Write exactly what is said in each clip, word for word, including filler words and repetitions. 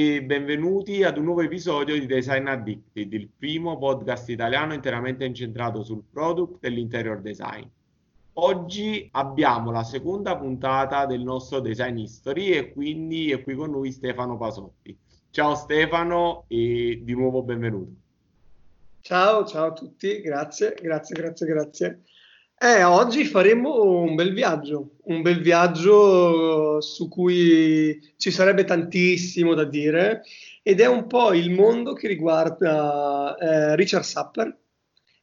e benvenuti ad un nuovo episodio di Design Addicted, il primo podcast italiano interamente incentrato sul product e l'interior design. Oggi abbiamo la seconda puntata del nostro Design History e quindi è qui con noi Stefano Pasotti. Ciao Stefano e di nuovo benvenuto. Ciao, ciao a tutti, grazie, grazie, grazie, grazie. Eh, oggi faremo un bel viaggio, un bel viaggio su cui ci sarebbe tantissimo da dire, ed è un po' il mondo che riguarda eh, Richard Sapper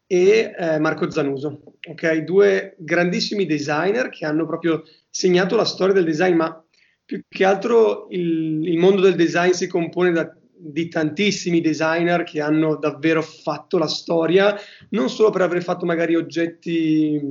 e eh, Marco Zanuso, ok? Due grandissimi designer che hanno proprio segnato la storia del design, ma più che altro il, il mondo del design si compone da di tantissimi designer che hanno davvero fatto la storia, non solo per aver fatto magari oggetti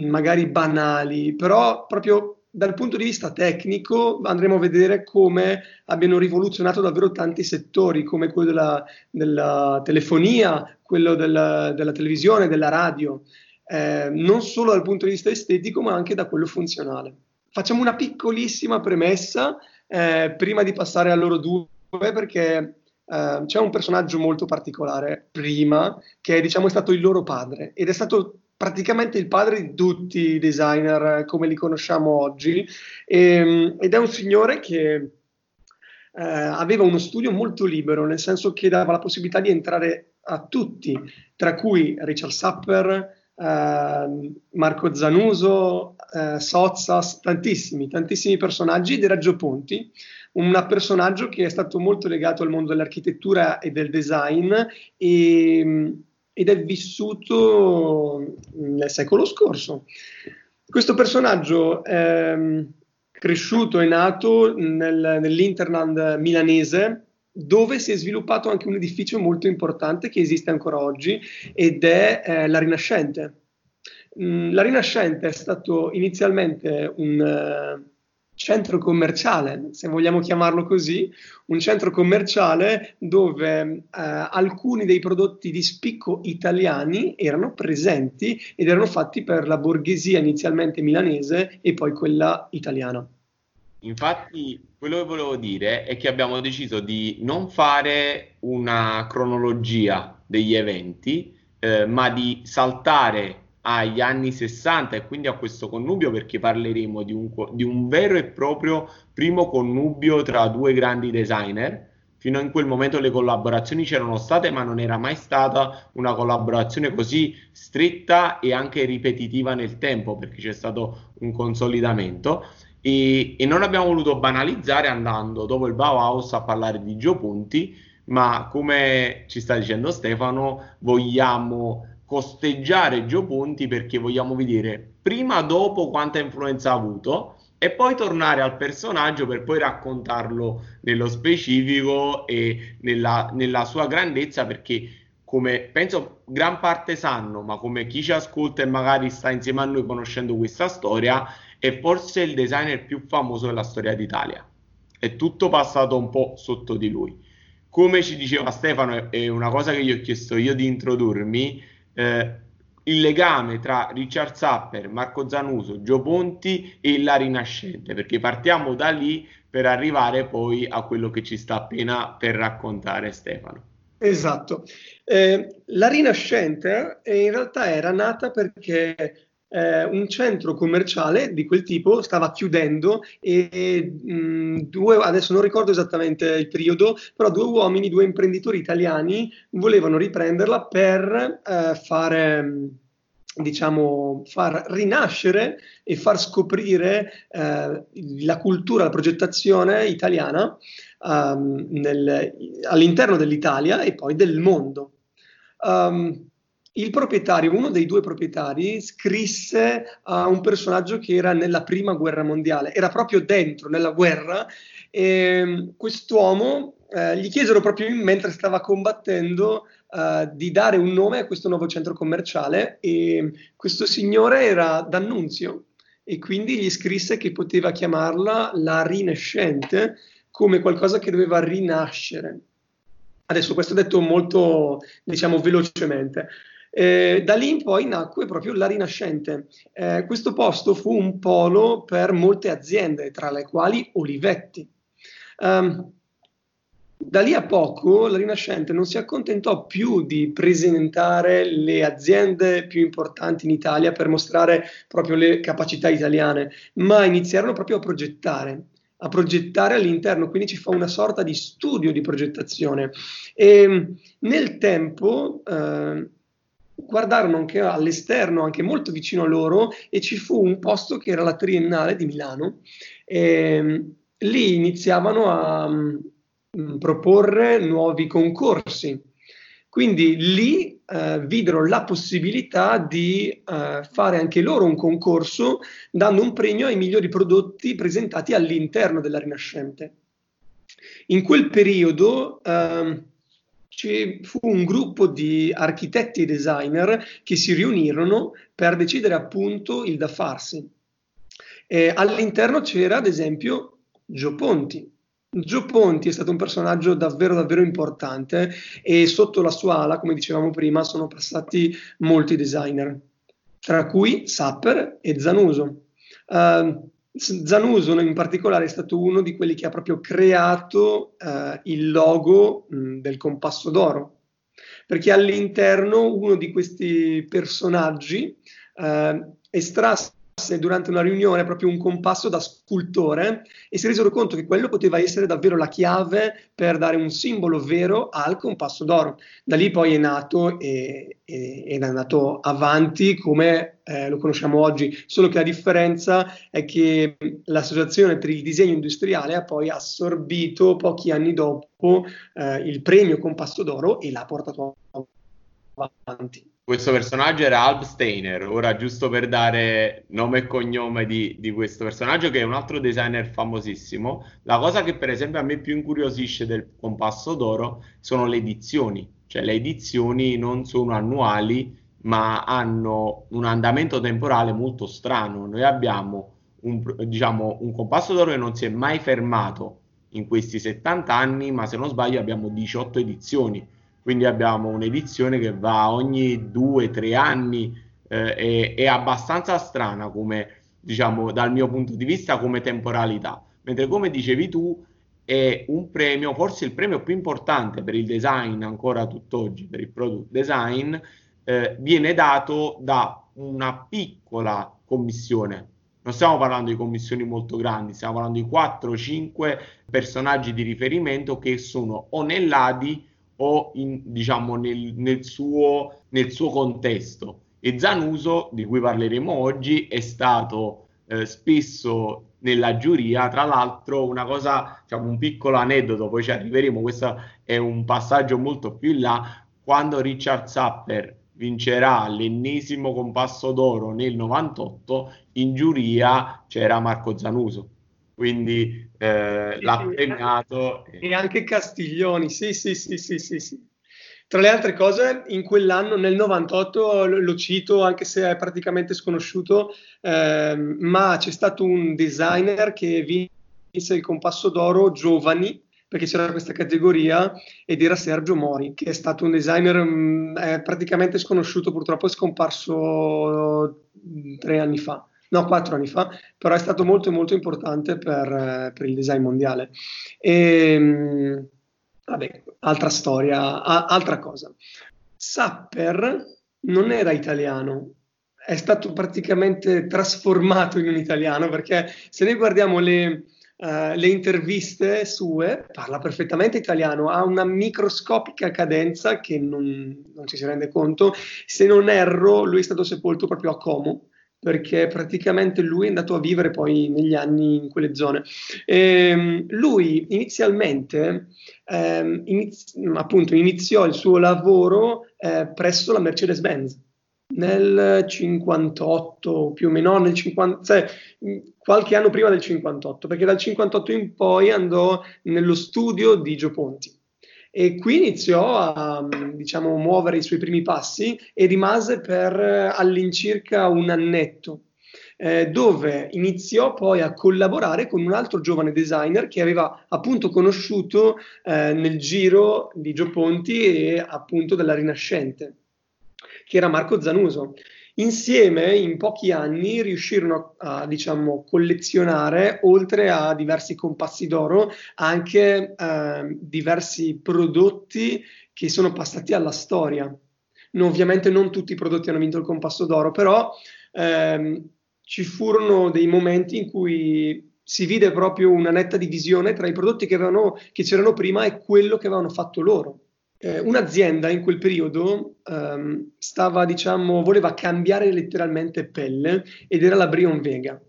magari banali, però proprio dal punto di vista tecnico andremo a vedere come abbiano rivoluzionato davvero tanti settori, come quello della, della telefonia, quello della, della televisione, della radio, eh, non solo dal punto di vista estetico ma anche da quello funzionale. Facciamo una piccolissima premessa eh, prima di passare a loro due, perché eh, c'è un personaggio molto particolare prima, che diciamo è stato il loro padre, ed è stato praticamente il padre di tutti i designer come li conosciamo oggi, e, ed è un signore che eh, aveva uno studio molto libero, nel senso che dava la possibilità di entrare a tutti, tra cui Richard Sapper, eh, Marco Zanuso, eh, Sottsass, tantissimi, tantissimi personaggi, ed era Gio Ponti, un personaggio che è stato molto legato al mondo dell'architettura e del design e, ed è vissuto nel secolo scorso. Questo personaggio è cresciuto e nato nel, nell'hinterland milanese, dove si è sviluppato anche un edificio molto importante che esiste ancora oggi, ed è eh, la Rinascente. La Rinascente è stato inizialmente un... centro commerciale, se vogliamo chiamarlo così, un centro commerciale dove eh, alcuni dei prodotti di spicco italiani erano presenti ed erano fatti per la borghesia inizialmente milanese e poi quella italiana. Infatti, quello che volevo dire è che abbiamo deciso di non fare una cronologia degli eventi, eh, ma di saltare agli anni sessanta e quindi a questo connubio, perché parleremo di un, di un vero e proprio primo connubio tra due grandi designer. Fino a quel momento le collaborazioni c'erano state, ma non era mai stata una collaborazione così stretta e anche ripetitiva nel tempo, perché c'è stato un consolidamento e, e non abbiamo voluto banalizzare andando dopo il Bauhaus a parlare di Gio Ponti, ma come ci sta dicendo Stefano vogliamo costeggiare Gio Ponti, perché vogliamo vedere prima dopo quanta influenza ha avuto e poi tornare al personaggio per poi raccontarlo nello specifico e nella, nella sua grandezza, perché come penso gran parte sanno, ma come chi ci ascolta e magari sta insieme a noi conoscendo questa storia, è forse il designer più famoso della storia d'Italia. È tutto passato un po' sotto di lui. Come ci diceva Stefano, è una cosa che gli ho chiesto io di introdurmi, Eh, il legame tra Richard Sapper, Marco Zanuso, Gio Ponti e la Rinascente, perché partiamo da lì per arrivare poi a quello che ci sta appena per raccontare Stefano. Esatto, eh, la Rinascente in realtà era nata perché eh, un centro commerciale di quel tipo stava chiudendo e mh, due, adesso non ricordo esattamente il periodo, però due uomini, due imprenditori italiani volevano riprenderla per eh, fare, diciamo, far rinascere e far scoprire eh, la cultura, la progettazione italiana um, nel, all'interno dell'Italia e poi del mondo. Um, Il proprietario, uno dei due proprietari, scrisse a un personaggio che era nella prima guerra mondiale, era proprio dentro, nella guerra, e quest'uomo eh, gli chiesero proprio mentre stava combattendo eh, di dare un nome a questo nuovo centro commerciale, e questo signore era D'Annunzio e quindi gli scrisse che poteva chiamarla la Rinascente, come qualcosa che doveva rinascere. Adesso questo detto molto, diciamo, velocemente. Eh, da lì in poi nacque proprio la Rinascente. Eh, questo posto fu un polo per molte aziende, tra le quali Olivetti. Um, Da lì a poco la Rinascente non si accontentò più di presentare le aziende più importanti in Italia per mostrare proprio le capacità italiane, ma iniziarono proprio a progettare, a progettare all'interno, quindi ci fa una sorta di studio di progettazione. E nel tempo eh, guardarono anche all'esterno, anche molto vicino a loro, e ci fu un posto che era la Triennale di Milano, e lì iniziavano a proporre nuovi concorsi, quindi lì eh, videro la possibilità di eh, fare anche loro un concorso, dando un premio ai migliori prodotti presentati all'interno della Rinascente. In quel periodo eh, ci fu un gruppo di architetti e designer che si riunirono per decidere appunto il da farsi. Eh, all'interno c'era ad esempio Gio Ponti. Gio Ponti è stato un personaggio davvero davvero importante, e sotto la sua ala, come dicevamo prima, sono passati molti designer, tra cui Sapper e Zanuso. Uh, Zanuso in particolare è stato uno di quelli che ha proprio creato uh, il logo mh, del compasso d'oro, perché all'interno uno di questi personaggi uh, estrasse durante una riunione proprio un compasso da scultore, e si resero conto che quello poteva essere davvero la chiave per dare un simbolo vero al compasso d'oro. Da lì poi è nato e, e, ed è andato avanti come eh, lo conosciamo oggi, solo che la differenza è che l'associazione per il disegno industriale ha poi assorbito pochi anni dopo eh, il premio compasso d'oro e l'ha portato avanti. Questo personaggio era Albe Steiner. Ora, giusto per dare nome e cognome di, di questo personaggio, che è un altro designer famosissimo, la cosa che per esempio a me più incuriosisce del compasso d'oro sono le edizioni, cioè le edizioni non sono annuali ma hanno un andamento temporale molto strano. Noi abbiamo un, diciamo, un compasso d'oro che non si è mai fermato in questi settanta anni, ma se non sbaglio abbiamo diciotto edizioni. Quindi abbiamo un'edizione che va ogni due, tre anni, eh, è, è abbastanza strana come, diciamo, dal mio punto di vista, come temporalità. Mentre, come dicevi tu, è un premio, forse il premio più importante per il design ancora tutt'oggi, per il product design, eh, viene dato da una piccola commissione. Non stiamo parlando di commissioni molto grandi, stiamo parlando di quattro cinque personaggi di riferimento che sono onellati o in, diciamo nel, nel, suo, nel suo contesto. E Zanuso, di cui parleremo oggi, è stato eh, spesso nella giuria. Tra l'altro, una cosa, diciamo, un piccolo aneddoto, poi ci arriveremo, questo è un passaggio molto più in là. Quando Richard Sapper vincerà l'ennesimo compasso d'oro nel novantotto, in giuria c'era Marco Zanuso, quindi Eh, l'ha premiato, e anche Castiglioni, sì sì sì sì sì sì. Tra le altre cose, in quell'anno, nel novantotto, lo cito anche se è praticamente sconosciuto, eh, ma c'è stato un designer che vinse il compasso d'oro giovani, perché c'era questa categoria, ed era Sergio Mori, che è stato un designer mh, è praticamente sconosciuto, purtroppo è scomparso tre anni fa. No, quattro anni fa, però è stato molto molto importante per, per il design mondiale. E, vabbè, altra storia, a, altra cosa. Sapper non era italiano, è stato praticamente trasformato in un italiano, perché se noi guardiamo le, uh, le interviste sue, parla perfettamente italiano, ha una microscopica cadenza che non, non ci si rende conto. Se non erro, lui è stato sepolto proprio a Como, perché praticamente lui è andato a vivere poi negli anni in quelle zone. E lui inizialmente eh, iniz- appunto iniziò il suo lavoro eh, presso la Mercedes-Benz nel cinquantotto, più o meno, nel cinquanta, cioè, qualche anno prima del cinquantotto, perché dal cinquantotto in poi andò nello studio di Gio Ponti. E qui iniziò a, diciamo, muovere i suoi primi passi, e rimase per all'incirca un annetto, eh, dove iniziò poi a collaborare con un altro giovane designer che aveva appunto conosciuto eh, nel giro di Gio Ponti e appunto della Rinascente, che era Marco Zanuso. Insieme, in pochi anni, riuscirono a, a diciamo, collezionare, oltre a diversi compassi d'oro, anche eh, diversi prodotti che sono passati alla storia. No, ovviamente non tutti i prodotti hanno vinto il compasso d'oro, però ehm, ci furono dei momenti in cui si vide proprio una netta divisione tra i prodotti che, avevano, che c'erano prima e quello che avevano fatto loro. Eh, un'azienda in quel periodo ehm, stava, diciamo, voleva cambiare letteralmente pelle, ed era la Brion Vega.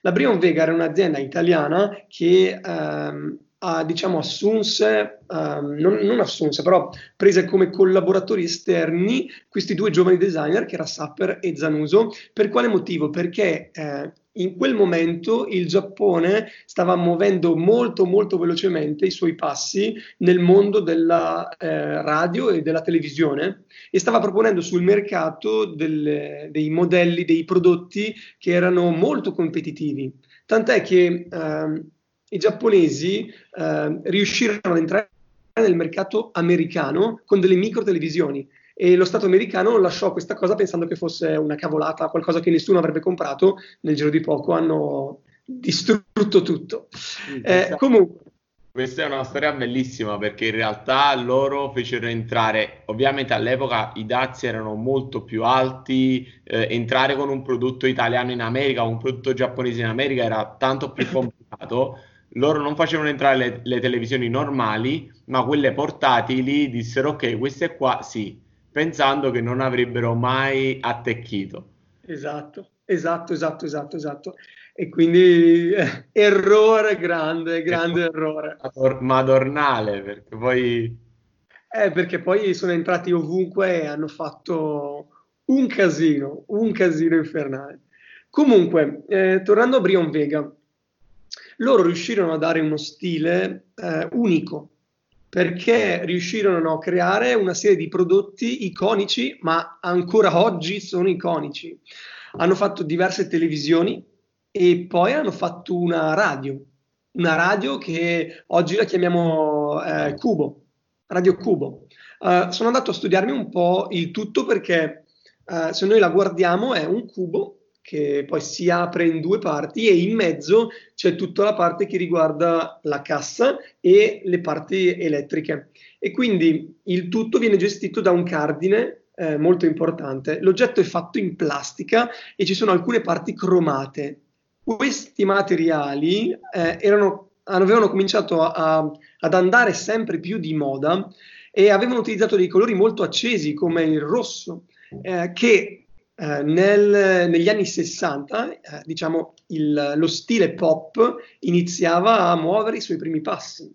La Brion Vega era un'azienda italiana che ehm, ha, diciamo, assunse, um, non, non assunse, però prese come collaboratori esterni questi due giovani designer, che era Sapper e Zanuso. Per quale motivo? Perché eh, in quel momento il Giappone stava muovendo molto molto velocemente i suoi passi nel mondo della eh, radio e della televisione, e stava proponendo sul mercato delle, dei modelli, dei prodotti che erano molto competitivi, tant'è che eh, i giapponesi eh, riuscirono ad entrare nel mercato americano con delle micro televisioni, e lo Stato americano lasciò questa cosa pensando che fosse una cavolata, qualcosa che nessuno avrebbe comprato. Nel giro di poco hanno distrutto tutto. Sì, eh, comunque. Questa è una storia bellissima, perché in realtà loro fecero entrare, ovviamente all'epoca i dazi erano molto più alti, eh, entrare con un prodotto italiano in America o un prodotto giapponese in America era tanto più complicato. Loro non facevano entrare le, le televisioni normali, ma quelle portatili. Dissero ok, queste qua sì, pensando che non avrebbero mai attecchito. Esatto, esatto, esatto, esatto, esatto. E quindi eh, errore grande, grande errore. Madornale, perché poi... Eh, perché poi sono entrati ovunque e hanno fatto un casino, un casino infernale. Comunque, eh, tornando a Brion Vega, loro riuscirono a dare uno stile eh, unico, perché riuscirono a creare una serie di prodotti iconici, ma ancora oggi sono iconici. Hanno fatto diverse televisioni e poi hanno fatto una radio, una radio che oggi la chiamiamo eh, Cubo, Radio Cubo. Uh, sono andato a studiarmi un po' il tutto, perché uh, se noi la guardiamo è un cubo che poi si apre in due parti e in mezzo c'è tutta la parte che riguarda la cassa e le parti elettriche, e quindi il tutto viene gestito da un cardine eh, molto importante. L'oggetto è fatto in plastica e ci sono alcune parti cromate. Questi materiali eh, erano, avevano cominciato a, a, ad andare sempre più di moda, e avevano utilizzato dei colori molto accesi come il rosso, eh, che Eh, nel, negli anni sessanta, eh, diciamo, il, lo stile pop iniziava a muovere i suoi primi passi,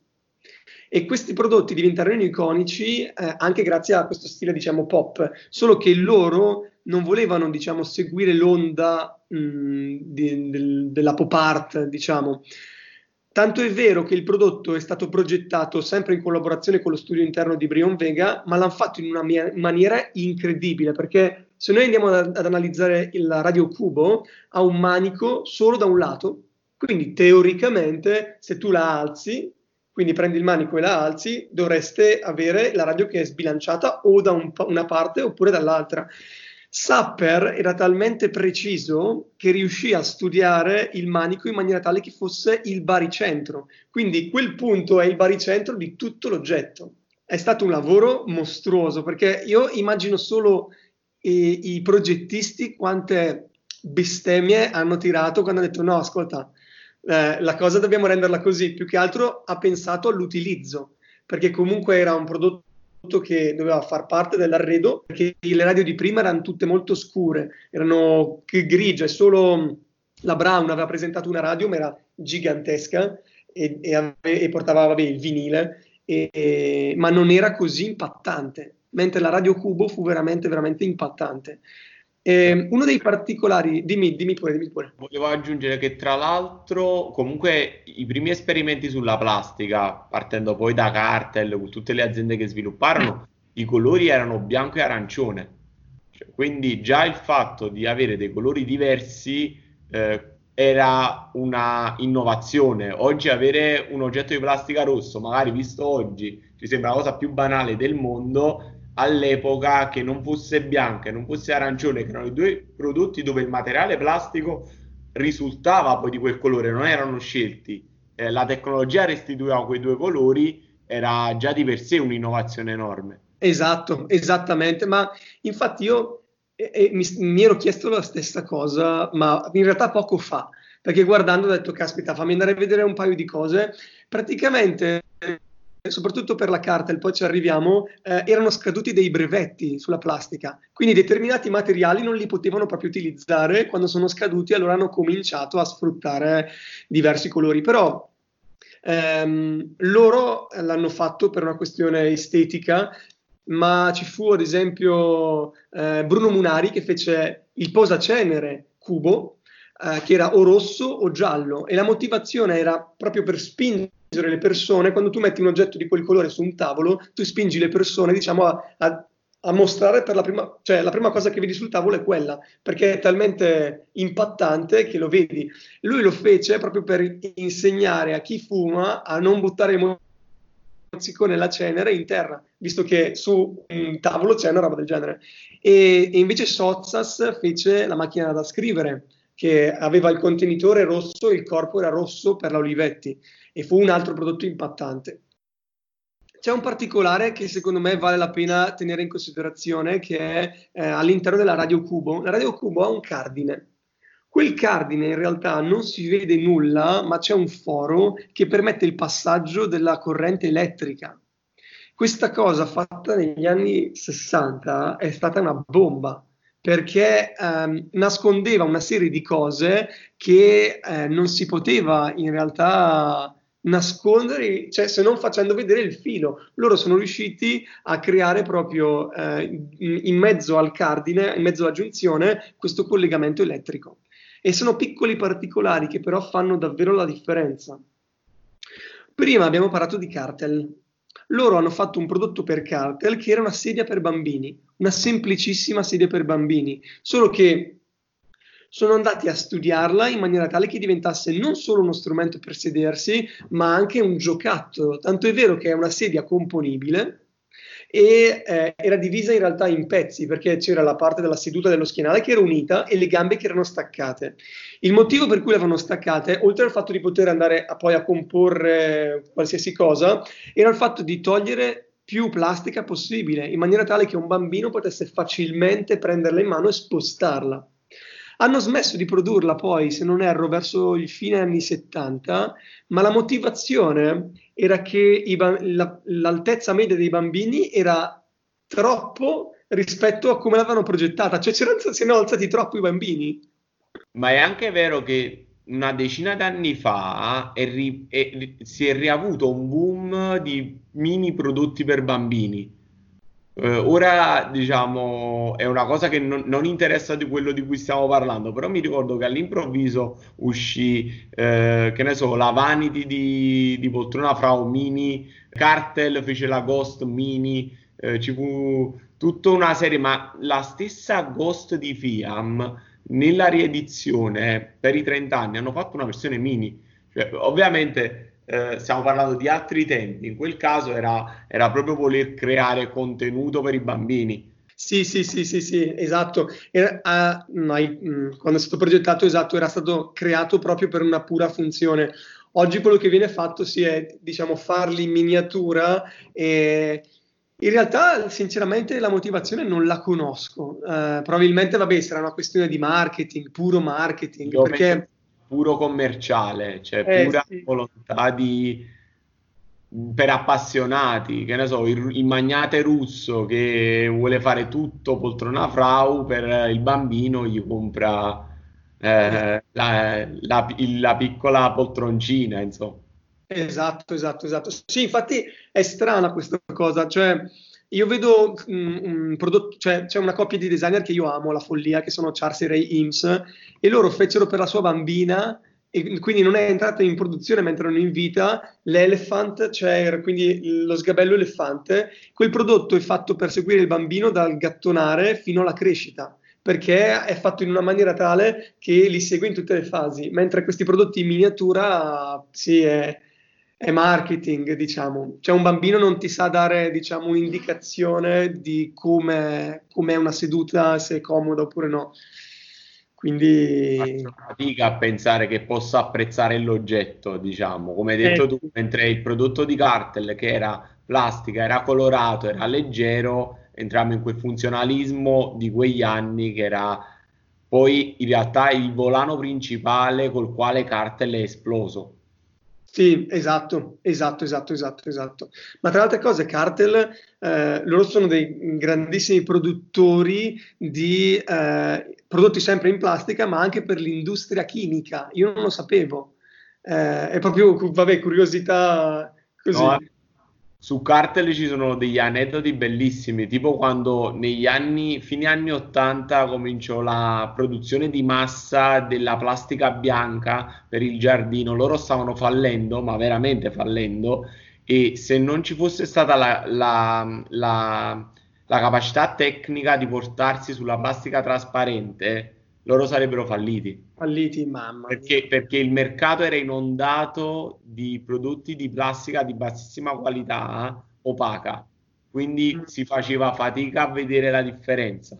e questi prodotti diventarono iconici eh, anche grazie a questo stile, diciamo, pop, solo che loro non volevano, diciamo, seguire l'onda mh, di, del, della pop art, diciamo. Tanto è vero che il prodotto è stato progettato sempre in collaborazione con lo studio interno di Brion Vega, ma l'hanno fatto in una mia- maniera incredibile, perché se noi andiamo ad, ad analizzare il Radio Cubo, ha un manico solo da un lato, quindi teoricamente se tu la alzi, quindi prendi il manico e la alzi, dovreste avere la radio che è sbilanciata o da un, una parte oppure dall'altra. Sapper era talmente preciso che riuscì a studiare il manico in maniera tale che fosse il baricentro, quindi quel punto è il baricentro di tutto l'oggetto. È stato un lavoro mostruoso, perché io immagino solo eh, i progettisti quante bestemmie hanno tirato quando hanno detto no, ascolta, eh, la cosa dobbiamo renderla così. Più che altro ha pensato all'utilizzo, perché comunque era un prodotto che doveva far parte dell'arredo, perché le radio di prima erano tutte molto scure, erano grigie. Solo la Braun aveva presentato una radio, ma era gigantesca e, e, ave, e portava, vabbè, il vinile, e, e, ma non era così impattante, mentre la Radio Cubo fu veramente veramente impattante. Eh, uno dei particolari, dimmi, dimmi pure, dimmi pure. Volevo aggiungere che tra l'altro comunque i primi esperimenti sulla plastica, partendo poi da Kartell, tutte le aziende che svilupparono, i colori erano bianco e arancione, cioè, quindi già il fatto di avere dei colori diversi eh, era una innovazione. Oggi avere un oggetto di plastica rosso, magari visto oggi, ci sembra la cosa più banale del mondo, all'epoca che non fosse bianca e non fosse arancione, che erano i due prodotti dove il materiale plastico risultava poi di quel colore, non erano scelti. Eh, la tecnologia restituiva quei due colori, era già di per sé un'innovazione enorme. Esatto, esattamente, ma infatti io eh, eh, mi, mi ero chiesto la stessa cosa, ma in realtà poco fa, perché guardando ho detto, caspita, fammi andare a vedere un paio di cose, praticamente, soprattutto per la Kartell, poi ci arriviamo, eh, erano scaduti dei brevetti sulla plastica, quindi determinati materiali non li potevano proprio utilizzare, quando sono scaduti allora hanno cominciato a sfruttare diversi colori, però ehm, loro l'hanno fatto per una questione estetica, ma ci fu ad esempio eh, Bruno Munari che fece il posacenere Cubo, eh, che era o rosso o giallo, e la motivazione era proprio per spingere le persone, quando tu metti un oggetto di quel colore su un tavolo, tu spingi le persone, diciamo, a, a, a mostrare per la prima, cioè la prima cosa che vedi sul tavolo è quella, perché è talmente impattante che lo vedi. Lui lo fece proprio per insegnare a chi fuma a non buttare il mozzicone e la cenere in terra, visto che su un tavolo c'è una roba del genere. E, e invece Sottsass fece la macchina da scrivere, che aveva il contenitore rosso e il corpo era rosso per la Olivetti, e fu un altro prodotto impattante. C'è un particolare che secondo me vale la pena tenere in considerazione, che è eh, all'interno della Radio Cubo. La Radio Cubo ha un cardine. Quel cardine in realtà non si vede nulla, ma c'è un foro che permette il passaggio della corrente elettrica. Questa cosa fatta negli anni sessanta è stata una bomba, perché ehm, nascondeva una serie di cose che eh, non si poteva in realtà nascondere, cioè se non facendo vedere il filo. Loro sono riusciti a creare proprio eh, in mezzo al cardine, in mezzo alla giunzione, questo collegamento elettrico. E sono piccoli particolari che però fanno davvero la differenza. Prima abbiamo parlato di Kartell. Loro hanno fatto un prodotto per Kartell che era una sedia per bambini, una semplicissima sedia per bambini, solo che sono andati a studiarla in maniera tale che diventasse non solo uno strumento per sedersi, ma anche un giocattolo, tanto è vero che è una sedia componibile e eh, era divisa in realtà in pezzi, perché c'era la parte della seduta dello schienale che era unita e le gambe che erano staccate. Il motivo per cui le avevano staccate, oltre al fatto di poter andare a, poi a comporre qualsiasi cosa, era il fatto di togliere più plastica possibile, in maniera tale che un bambino potesse facilmente prenderla in mano e spostarla. Hanno smesso di produrla poi, se non erro, verso il fine anni settanta, ma la motivazione era che i, la, l'altezza media dei bambini era troppo rispetto a come l'avevano progettata, cioè c'erano, si erano alzati troppo i bambini. Ma è anche vero che una decina d'anni fa è ri, è, si è riavuto un boom di mini prodotti per bambini. Eh, ora, diciamo, è una cosa che non, non interessa di quello di cui stiamo parlando, però mi ricordo che all'improvviso uscì, eh, che ne so, la Vanity di, di Poltrona Frau mini, Kartell fece la Ghost mini, eh, ci fu tutta una serie, ma la stessa Ghost di Fiam nella riedizione per i trenta anni hanno fatto una versione mini, cioè, ovviamente eh, stiamo parlando di altri tempi, in quel caso era, era proprio voler creare contenuto per i bambini. Sì, sì, sì, sì, sì, esatto. Era, ah, no, quando è stato progettato, esatto, era stato creato proprio per una pura funzione. Oggi quello che viene fatto sì, è, diciamo, farli in miniatura e... In realtà, sinceramente, la motivazione non la conosco. Uh, probabilmente, vabbè, sarà una questione di marketing, puro marketing, io perché puro commerciale, cioè eh, pura sì. volontà di per appassionati, che ne so, il, il magnate russo che vuole fare tutto Poltrona Frau per il bambino, gli compra eh, la, la, la piccola poltroncina, insomma. Esatto, esatto, esatto. Sì, infatti è strana questa cosa, cioè io vedo mh, un prodotto, cioè c'è una coppia di designer che io amo, la follia, che sono Charles e Ray Eames, e loro fecero per la sua bambina, e quindi non è entrata in produzione mentre erano in vita, l'elephant, cioè quindi lo sgabello elefante. Quel prodotto è fatto per seguire il bambino dal gattonare fino alla crescita, perché è fatto in una maniera tale che li segue in tutte le fasi, mentre questi prodotti in miniatura si sì, è è marketing, diciamo. Cioè un bambino non ti sa dare, diciamo, un'indicazione di come com'è una seduta, se è comoda oppure no. Quindi faccio fatica a pensare che possa apprezzare l'oggetto, diciamo, come hai detto eh. tu, mentre il prodotto di Kartell, che era plastica, era colorato, era leggero, entriamo in quel funzionalismo di quegli anni che era poi in realtà il volano principale col quale Kartell è esploso. Sì, esatto, esatto, esatto, esatto, esatto. Ma tra le altre cose, Kartell, eh, loro sono dei grandissimi produttori di eh, prodotti sempre in plastica, ma anche per l'industria chimica. Io non lo sapevo. Eh, è proprio, vabbè, curiosità così. No, su Kartell ci sono degli aneddoti bellissimi, tipo quando negli anni, fine anni ottanta, cominciò la produzione di massa della plastica bianca per il giardino. Loro stavano fallendo, ma veramente fallendo, e se non ci fosse stata la, la, la, la capacità tecnica di portarsi sulla plastica trasparente, loro sarebbero falliti. Falliti, mamma mia. Perché, perché il mercato era inondato di prodotti di plastica di bassissima qualità, opaca. Quindi mm. si faceva fatica a vedere la differenza.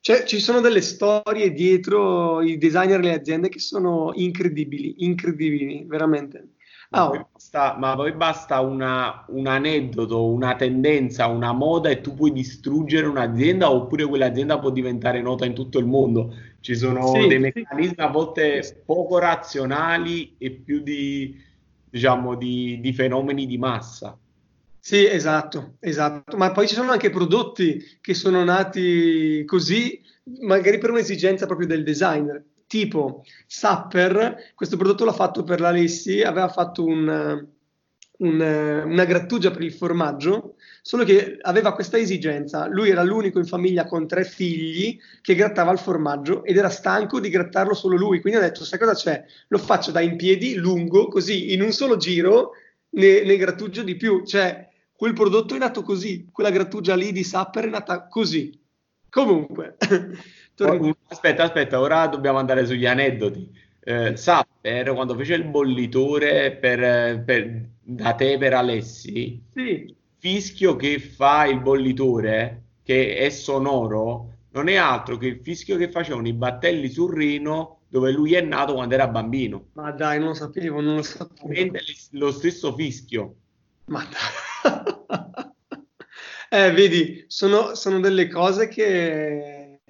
Cioè, ci sono delle storie dietro i designer e le aziende che sono incredibili, incredibili, veramente. Ma, oh. poi, basta, ma poi basta una, un aneddoto, una tendenza, una moda, e tu puoi distruggere un'azienda, oppure quell'azienda può diventare nota in tutto il mondo. Ci sono sì, dei meccanismi sì. a volte poco razionali e più di, diciamo, di, di fenomeni di massa. Sì, esatto, esatto. Ma poi ci sono anche prodotti che sono nati così, magari per un'esigenza proprio del designer. Tipo Sapper, questo prodotto l'ha fatto per l'Alessi, aveva fatto un, un, una grattugia per il formaggio, solo che aveva questa esigenza. Lui era l'unico in famiglia con tre figli che grattava il formaggio ed era stanco di grattarlo solo lui, quindi ha detto: sai cosa c'è? Lo faccio da in piedi, lungo, così in un solo giro ne, ne grattugio di più. Cioè, quel prodotto è nato così, quella grattugia lì di Sapper è nata così. Comunque, aspetta, aspetta, ora dobbiamo andare sugli aneddoti. Eh, Sapper, quando fece il bollitore per, per, da te per Alessi, sì. fischio che fa il bollitore, che è sonoro, non è altro che il fischio che facevano i battelli sul Reno, dove lui è nato quando era bambino. Ma dai, non lo sapevo, non lo sapevo. Prende lo stesso fischio. Ma dai. Eh, vedi, sono, sono delle cose che,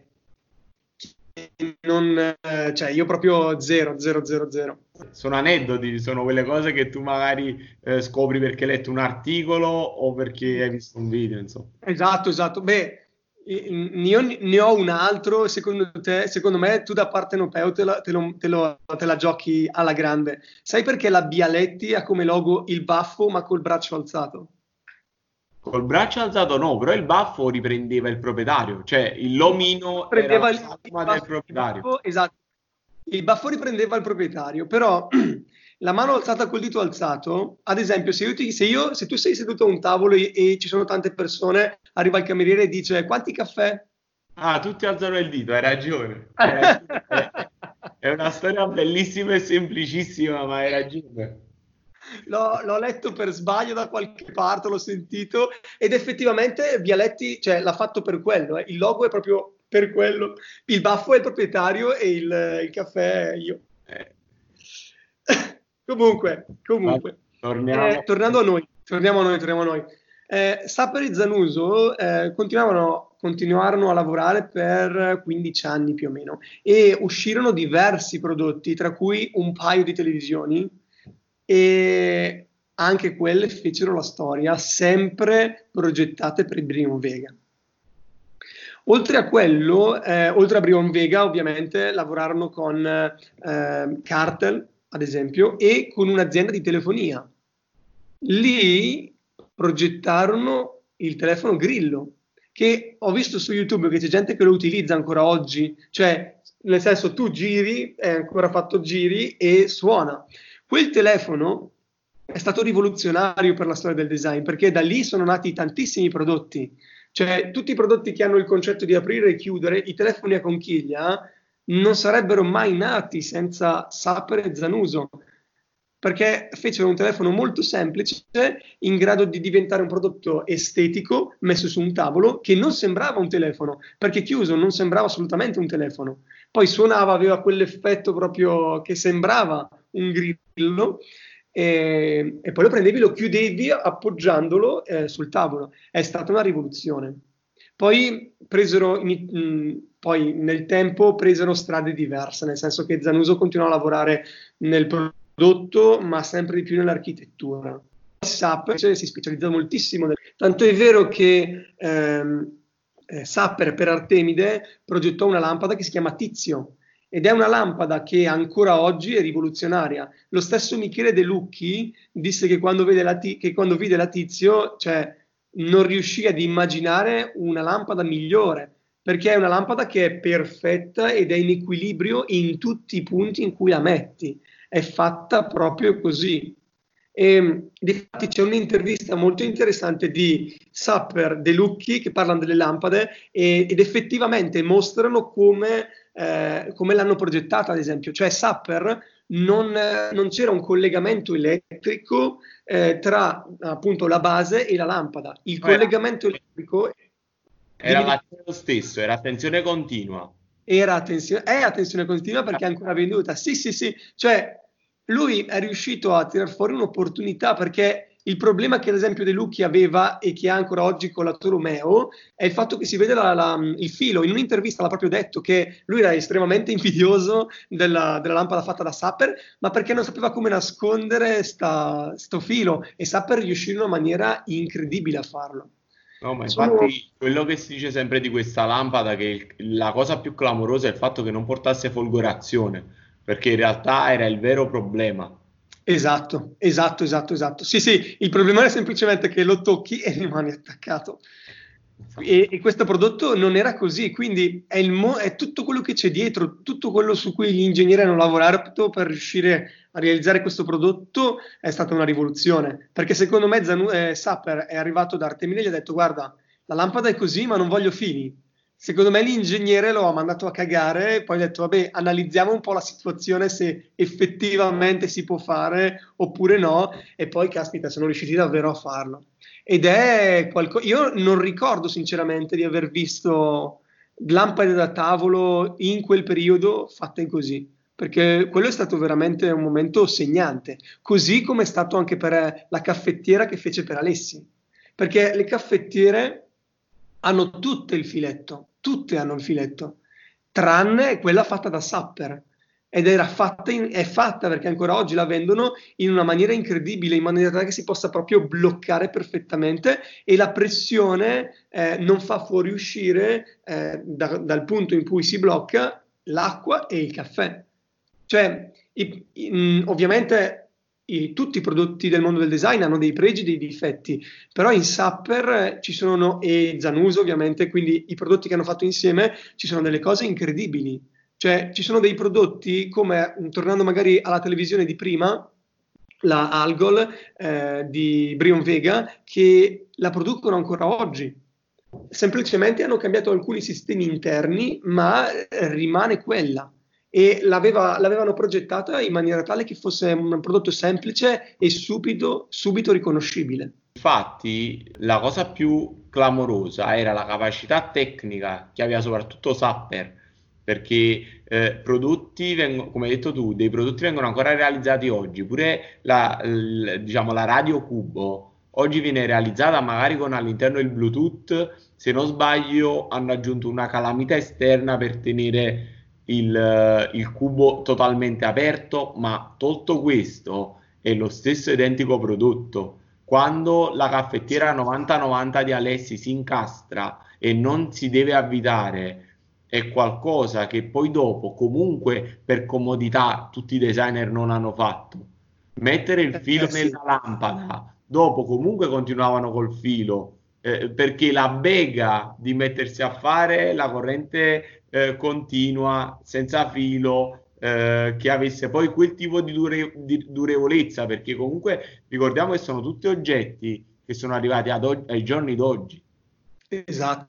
che non, eh, cioè io proprio zero, zero, zero, zero. Sono aneddoti, sono quelle cose che tu magari eh, scopri perché hai letto un articolo o perché hai visto un video, insomma. Esatto, esatto. Beh, io ne ho un altro, secondo te, secondo me tu da partenopeo te la, te lo, te lo, te la giochi alla grande. Sai perché la Bialetti ha come logo il baffo ma col braccio alzato? Col braccio alzato no, però il baffo riprendeva il proprietario, cioè il lomino prendeva era il, il baffo, del proprietario. Il baffo, esatto, il baffo riprendeva il proprietario, però la mano alzata col dito alzato, ad esempio, se io, ti, se, io se tu sei seduto a un tavolo e, e ci sono tante persone, arriva il cameriere e dice: quanti caffè? Ah, tutti alzano il dito, hai ragione. Hai ragione. È una storia bellissima e semplicissima, ma hai ragione. L'ho, l'ho letto per sbaglio da qualche parte, l'ho sentito, ed effettivamente Bialetti, cioè, l'ha fatto per quello, eh. Il logo è proprio per quello, il baffo è il proprietario e il, il caffè è io. Eh. comunque, comunque. Ma, torniamo. Eh, tornando a noi, torniamo a noi, torniamo a noi. Eh, Sapper e Zanuso eh, continuavano, continuarono a lavorare per quindici anni più o meno, e uscirono diversi prodotti, tra cui un paio di televisioni, e anche quelle fecero la storia, sempre progettate per il Brion Vega. Oltre a quello, eh, oltre a Brion Vega, ovviamente lavorarono con eh, Kartell, ad esempio, e con un'azienda di telefonia. Lì progettarono il telefono Grillo, che ho visto su YouTube che c'è gente che lo utilizza ancora oggi, cioè nel senso tu giri, è ancora fatto giri e suona. Quel telefono è stato rivoluzionario per la storia del design, perché da lì sono nati tantissimi prodotti. Cioè, tutti i prodotti che hanno il concetto di aprire e chiudere, i telefoni a conchiglia, non sarebbero mai nati senza Sapper e Zanuso. perché fecero un telefono molto semplice in grado di diventare un prodotto estetico messo su un tavolo che non sembrava un telefono, perché chiuso non sembrava assolutamente un telefono. Poi suonava, aveva quell'effetto proprio che sembrava un grillo, e, e poi lo prendevi, lo chiudevi appoggiandolo eh, sul tavolo. È stata una rivoluzione. Poi presero in, mh, poi nel tempo presero strade diverse, nel senso che Zanuso continuò a lavorare nel prodotto, ma sempre di più nell'architettura. Sapper si specializza moltissimo, tanto è vero che ehm, eh, Sapper per Artemide progettò una lampada che si chiama Tizio, ed è una lampada che ancora oggi è rivoluzionaria. Lo stesso Michele De Lucchi disse che quando vide la, ti- che quando vide la Tizio, cioè, non riuscì ad immaginare una lampada migliore, perché è una lampada che è perfetta ed è in equilibrio in tutti i punti in cui la metti, è fatta proprio così. E difatti c'è un'intervista molto interessante di Sapper, De Lucchi, che parlano delle lampade e, ed effettivamente mostrano come, eh, come l'hanno progettata, ad esempio. Cioè Sapper non, eh, non c'era un collegamento elettrico eh, tra appunto la base e la lampada. Il era, collegamento elettrico era diventa... lo stesso, era attenzione continua. Era attenzione, è attenzione continua perché è ancora venduta. Sì, sì, sì, cioè... Lui è riuscito a tirar fuori un'opportunità, perché il problema che ad esempio De Lucchi aveva e che ha ancora oggi con la Toromeo è il fatto che si vede la, la, il filo. In un'intervista l'ha proprio detto che lui era estremamente invidioso della, della lampada fatta da Sapper, ma perché non sapeva come nascondere sta, sto filo, e Sapper riuscì in una maniera incredibile a farlo. No, ma infatti quello che si dice sempre di questa lampada, che la cosa più clamorosa è il fatto che non portasse folgorazione, perché in realtà era il vero problema. Esatto, esatto, esatto, esatto. Sì, sì, il problema è semplicemente che lo tocchi e rimane attaccato. E, e questo prodotto non era così, quindi è, il mo- è tutto quello che c'è dietro, tutto quello su cui gli ingegneri hanno lavorato per riuscire a realizzare questo prodotto è stata una rivoluzione, perché secondo me Zanu- eh, Sapper è arrivato da Artemide e gli ha detto: guarda, la lampada è così, ma non voglio fili. Secondo me l'ingegnere lo ha mandato a cagare e poi ha detto: vabbè, analizziamo un po' la situazione, se effettivamente si può fare oppure no, e poi caspita, sono riusciti davvero a farlo. Ed è qualcosa, io non ricordo sinceramente di aver visto lampade da tavolo in quel periodo fatte così, perché quello è stato veramente un momento segnante, così come è stato anche per la caffettiera che fece per Alessi, perché le caffettiere hanno tutte il filetto, tutte hanno il filetto, tranne quella fatta da Sapper, ed era fatta in, è fatta perché ancora oggi la vendono in una maniera incredibile, in maniera che si possa proprio bloccare perfettamente e la pressione eh, non fa fuoriuscire eh, da, dal punto in cui si blocca l'acqua e il caffè. Cioè, i, i, ovviamente... I, tutti i prodotti del mondo del design hanno dei pregi e dei difetti, però in Sapper ci sono, e Zanuso ovviamente, quindi i prodotti che hanno fatto insieme, ci sono delle cose incredibili. Cioè ci sono dei prodotti, come tornando magari alla televisione di prima, la Algol eh, di Brion Vega, che la producono ancora oggi. Semplicemente hanno cambiato alcuni sistemi interni, ma rimane quella. E l'aveva, l'avevano progettata in maniera tale che fosse un prodotto semplice e subito, subito riconoscibile. Infatti la cosa più clamorosa era la capacità tecnica che aveva soprattutto Sapper, perché eh, prodotti, vengono, come hai detto tu, dei prodotti vengono ancora realizzati oggi, pure la, l, diciamo, la Radio Cubo oggi viene realizzata magari con all'interno il Bluetooth, se non sbaglio hanno aggiunto una calamita esterna per tenere Il, il cubo totalmente aperto, ma tolto questo è lo stesso identico prodotto. Quando la caffettiera novanta novanta di Alessi si incastra e non si deve avvitare, è qualcosa che poi dopo comunque per comodità tutti i designer non hanno fatto. Mettere il filo eh, nella sì. lampada, dopo comunque continuavano col filo eh, perché la bega di mettersi a fare la corrente Eh, continua, senza filo, eh, che avesse poi quel tipo di, dure, di durevolezza, perché comunque ricordiamo che sono tutti oggetti che sono arrivati ad og- ai giorni d'oggi. Esatto,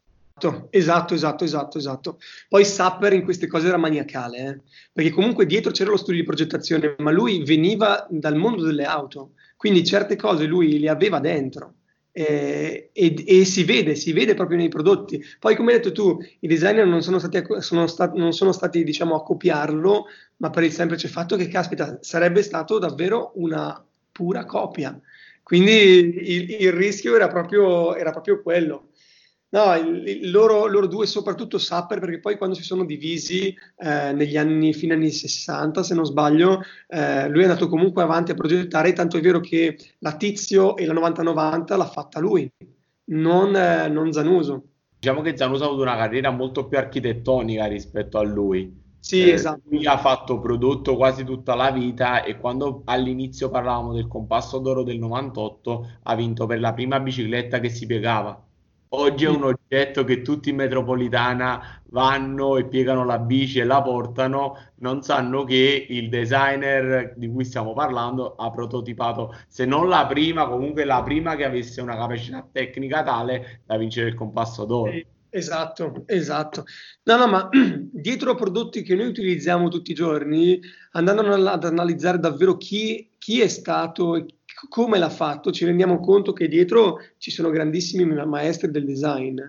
Esatto, esatto, esatto, esatto. Poi Sapper in queste cose era maniacale, eh? Perché comunque dietro c'era lo studio di progettazione, ma lui veniva dal mondo delle auto, quindi certe cose lui le aveva dentro. Eh, e, e si vede, si vede proprio nei prodotti. Poi, come hai detto tu, i designer non sono stati, sono stati, non sono stati diciamo, a copiarlo, ma per il semplice fatto che, caspita, sarebbe stato davvero una pura copia. Quindi il, il rischio era proprio, era proprio quello. No, il, il loro, loro due, soprattutto Sapper, perché poi quando si sono divisi eh, negli anni, fino agli anni sessanta, se non sbaglio, eh, lui è andato comunque avanti a progettare, tanto è vero che la Tizio e la novanta novanta l'ha fatta lui, non, eh, non Zanuso. Diciamo che Zanuso ha avuto una carriera molto più architettonica rispetto a lui. Sì, eh, esatto. Lui ha fatto prodotto quasi tutta la vita, e quando all'inizio parlavamo del compasso d'oro del novantotto, ha vinto per la prima bicicletta che si piegava. Oggi è un oggetto che tutti in metropolitana vanno e piegano la bici e la portano, non sanno che il designer di cui stiamo parlando ha prototipato, se non la prima, comunque la prima che avesse una capacità tecnica tale da vincere il compasso d'oro. Esatto, esatto. No, no, ma dietro a prodotti che noi utilizziamo tutti i giorni, andando ad analizzare davvero chi, chi è stato e come l'ha fatto, ci rendiamo conto che dietro ci sono grandissimi maestri del design,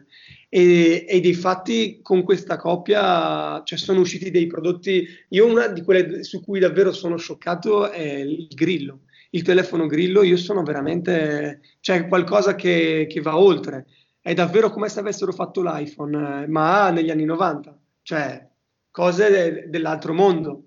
e, e dei fatti con questa coppia, cioè, sono usciti dei prodotti. Io una di quelle su cui davvero sono scioccato è il grillo, il telefono grillo. Io sono veramente, cioè, qualcosa che, che va oltre, è davvero come se avessero fatto l'iPhone, ma negli anni novanta, cioè cose de- dell'altro mondo.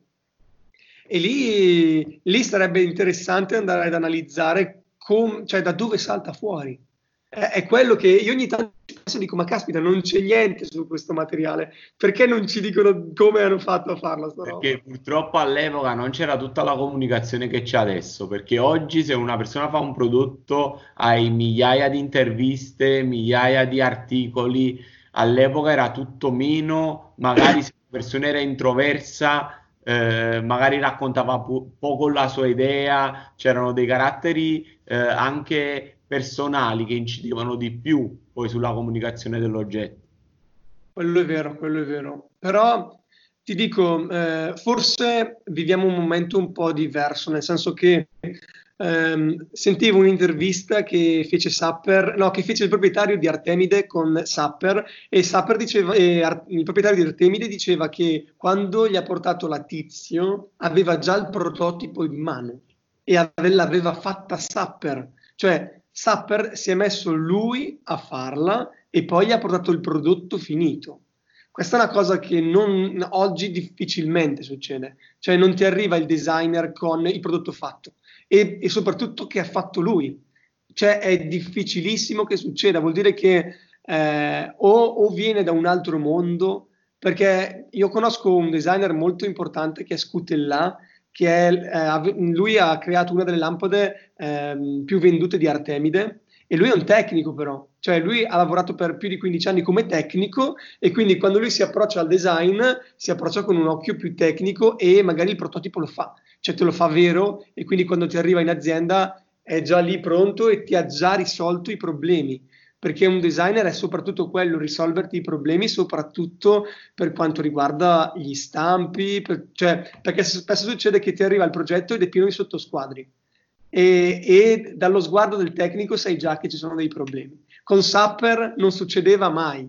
E lì, lì sarebbe interessante andare ad analizzare com, cioè, da dove salta fuori. È, è quello che io ogni tanto penso, dico, ma caspita, non c'è niente su questo materiale, perché non ci dicono come hanno fatto a farla sta roba? Perché purtroppo all'epoca non c'era tutta la comunicazione che c'è adesso, perché oggi se una persona fa un prodotto hai migliaia di interviste, migliaia di articoli. All'epoca era tutto meno, magari se una persona era introversa, Eh, magari raccontava po- poco la sua idea, c'erano dei caratteri eh, anche personali che incidevano di più poi sulla comunicazione dell'oggetto. Quello è vero, quello è vero. Però ti dico, eh, forse viviamo un momento un po' diverso, nel senso che ehm, sentivo un'intervista che fece Sapper, no, che fece il proprietario di Artemide con Sapper, e Sapper diceva, e Ar- il proprietario di Artemide diceva che quando gli ha portato la Tizio aveva già il prototipo in mano e ave- l'aveva fatta Sapper, cioè Sapper si è messo lui a farla e poi gli ha portato il prodotto finito. Questa è una cosa che non, oggi difficilmente succede, cioè non ti arriva il designer con il prodotto fatto, e, e soprattutto che ha fatto lui, cioè è difficilissimo che succeda, vuol dire che eh, o, o viene da un altro mondo, perché io conosco un designer molto importante che è Scutellà, che è, eh, lui ha creato una delle lampade eh, più vendute di Artemide, e lui è un tecnico però, cioè lui ha lavorato per più di quindici anni come tecnico, e quindi quando lui si approccia al design si approccia con un occhio più tecnico, e magari il prototipo lo fa, cioè te lo fa vero, e quindi quando ti arriva in azienda è già lì pronto e ti ha già risolto i problemi, perché un designer è soprattutto quello, risolverti i problemi, soprattutto per quanto riguarda gli stampi, per, cioè, perché spesso succede che ti arriva il progetto ed è pieno di sottosquadri. E, e dallo sguardo del tecnico sai già che ci sono dei problemi. Con Sapper non succedeva mai,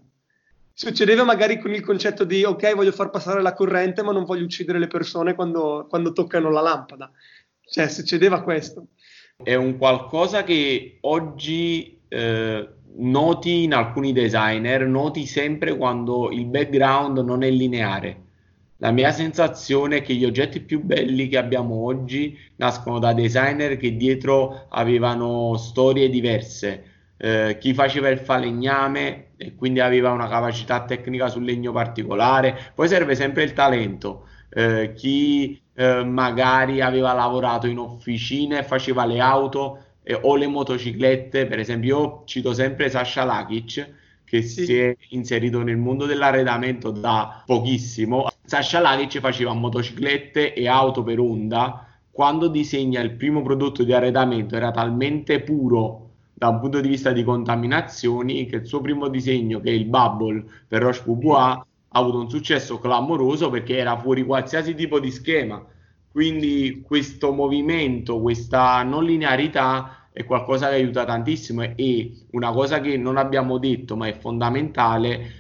succedeva magari con il concetto di ok, voglio far passare la corrente ma non voglio uccidere le persone quando, quando toccano la lampada, cioè succedeva questo. È un qualcosa che oggi eh, noti in alcuni designer, noti sempre quando il background non è lineare. La mia sensazione è che gli oggetti più belli che abbiamo oggi nascono da designer che dietro avevano storie diverse. Eh, chi faceva il falegname e quindi aveva una capacità tecnica sul legno particolare, poi serve sempre il talento. Eh, chi eh, magari aveva lavorato in officina e faceva le auto eh, o le motociclette, per esempio io cito sempre Sasha Lakic, che sì, si è inserito nel mondo dell'arredamento da pochissimo. Sasha Lakic faceva motociclette e auto per Honda. Quando disegna il primo prodotto di arredamento era talmente puro da un punto di vista di contaminazioni, che il suo primo disegno, che è il Bubble per Roche Poubois, ha avuto un successo clamoroso perché era fuori qualsiasi tipo di schema. Quindi questo movimento, questa non linearità è qualcosa che aiuta tantissimo. E una cosa che non abbiamo detto ma è fondamentale: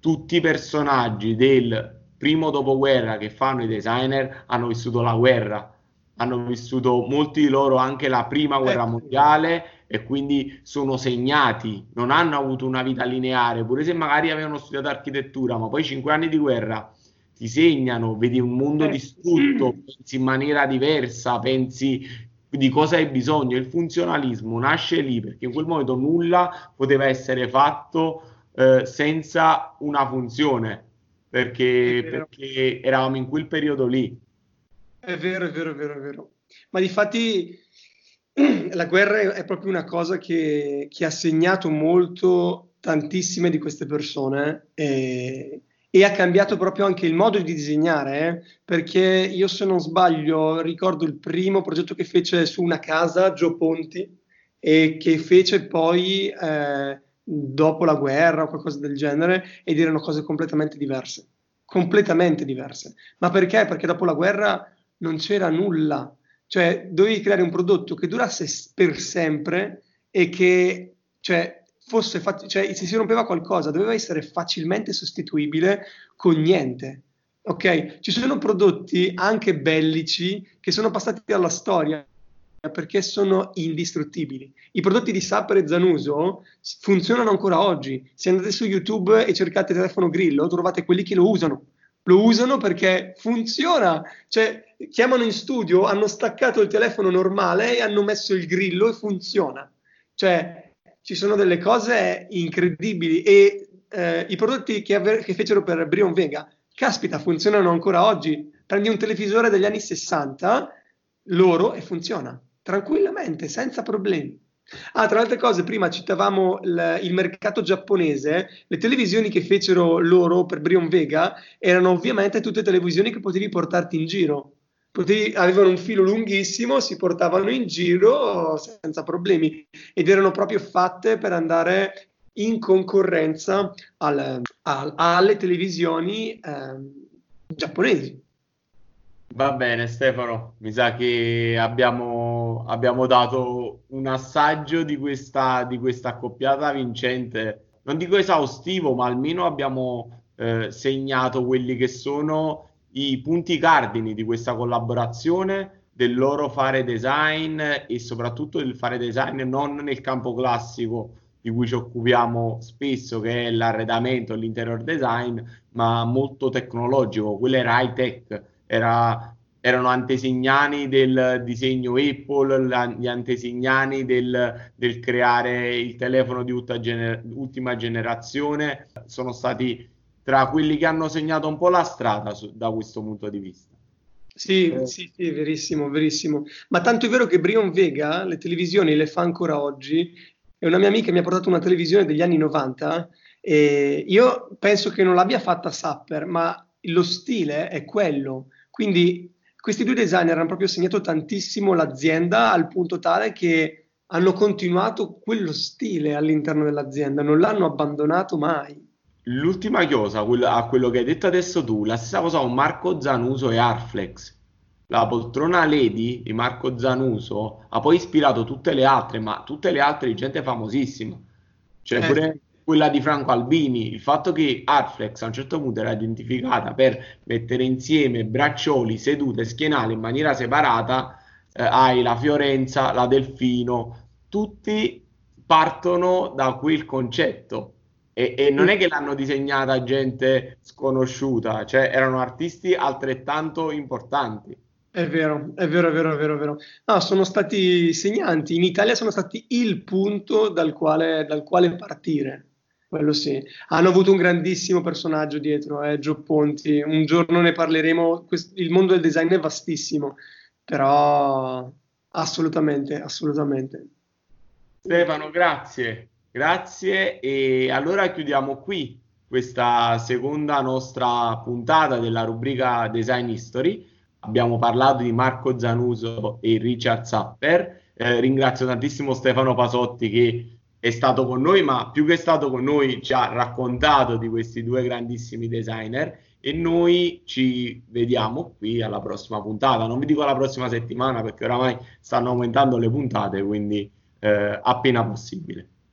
tutti i personaggi del primo dopoguerra che fanno i designer hanno vissuto la guerra, hanno vissuto molti di loro anche la prima guerra mondiale, e quindi sono segnati, non hanno avuto una vita lineare, pure se magari avevano studiato architettura, ma poi cinque anni di guerra ti segnano, vedi un mondo distrutto, pensi in maniera diversa, pensi di cosa hai bisogno. Il funzionalismo nasce lì, perché in quel momento nulla poteva essere fatto eh, senza una funzione, perché, perché eravamo in quel periodo lì. È vero, è vero, è vero, è vero. Ma difatti la guerra è proprio una cosa che, che ha segnato molto tantissime di queste persone e, e ha cambiato proprio anche il modo di disegnare, eh? Perché io, se non sbaglio, ricordo il primo progetto che fece su una casa Gio Ponti, e che fece poi eh, dopo la guerra o qualcosa del genere, ed erano cose completamente diverse, completamente diverse. Ma perché? Perché dopo la guerra non c'era nulla, cioè dovevi creare un prodotto che durasse per sempre e che, cioè, fosse fatto, cioè, se si rompeva qualcosa doveva essere facilmente sostituibile con niente, ok? Ci sono prodotti anche bellici che sono passati dalla storia perché sono indistruttibili. I prodotti di Sapper e Zanuso funzionano ancora oggi. Se andate su YouTube e cercate Telefono Grillo, trovate quelli che lo usano. Lo usano perché funziona, cioè chiamano in studio, hanno staccato il telefono normale e hanno messo il grillo e funziona. Cioè ci sono delle cose incredibili, e eh, i prodotti che, ave- che fecero per Brion Vega, caspita, funzionano ancora oggi. Prendi un televisore degli anni sessanta loro e funziona tranquillamente, senza problemi. Ah, tra le altre cose, prima citavamo l- il mercato giapponese. Le televisioni che fecero loro per Brion Vega erano ovviamente tutte televisioni che potevi portarti in giro. Potevi, avevano un filo lunghissimo, si portavano in giro senza problemi, ed erano proprio fatte per andare in concorrenza al, al, alle televisioni eh, giapponesi. Va bene Stefano, mi sa che abbiamo, abbiamo dato un assaggio di questa, di questa accoppiata vincente. Non dico esaustivo, ma almeno abbiamo eh, segnato quelli che sono i punti cardini di questa collaborazione, del loro fare design e soprattutto del fare design non nel campo classico di cui ci occupiamo spesso, che è l'arredamento, l'interior design, ma molto tecnologico. Quello era high tech. Era, erano antesignani del disegno Apple, la, gli antesignani del, del creare il telefono di ultima, gener- ultima generazione. Sono stati tra quelli che hanno segnato un po' la strada su, da questo punto di vista. Sì, eh. sì, sì, verissimo, verissimo. Ma tanto è vero che Brion Vega le televisioni le fa ancora oggi. E una mia amica mi ha portato una televisione degli anni novanta, e io penso che non l'abbia fatta Sapper, ma lo stile è quello. Quindi questi due designer hanno proprio segnato tantissimo l'azienda, al punto tale che hanno continuato quello stile all'interno dell'azienda, non l'hanno abbandonato mai. L'ultima chiosa a quello che hai detto adesso tu, la stessa cosa con Marco Zanuso e Arflex. La poltrona Lady di Marco Zanuso ha poi ispirato tutte le altre, ma tutte le altre di gente famosissima. Cioè eh. pure... quella di Franco Albini, il fatto che Arflex a un certo punto era identificata per mettere insieme braccioli, sedute, schienale in maniera separata, eh, hai la Fiorenza, la Delfino, tutti partono da quel concetto, e, e non è che l'hanno disegnata gente sconosciuta, cioè erano artisti altrettanto importanti. È vero, è vero, è vero, è vero, è vero. No, sono stati segnanti, in Italia sono stati il punto dal quale, dal quale partire. Quello sì, hanno avuto un grandissimo personaggio dietro, eh, Gio Ponti. Un giorno ne parleremo, quest- il mondo del design è vastissimo, però assolutamente, assolutamente. Stefano, grazie, grazie, e allora chiudiamo qui questa seconda nostra puntata della rubrica Design History. Abbiamo parlato di Marco Zanuso e Richard Sapper, eh, ringrazio tantissimo Stefano Pasotti che è stato con noi, ma più che è stato con noi ci ha raccontato di questi due grandissimi designer, e noi ci vediamo qui alla prossima puntata. Non vi dico alla prossima settimana perché oramai stanno aumentando le puntate, quindi eh, appena possibile.